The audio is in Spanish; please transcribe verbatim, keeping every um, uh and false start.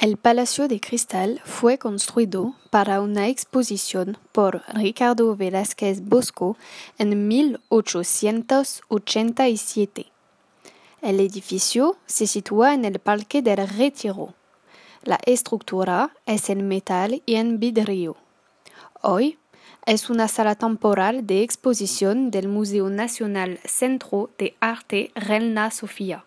El Palacio de Cristal fue construido para una exposición por Ricardo Velázquez Bosco en mil ochocientos ochenta y siete. El edificio se sitúa en el Parque del Retiro. La estructura es en metal y en vidrio. Hoy es una sala temporal de exposición del Museo Nacional Centro de Arte Reina Sofía.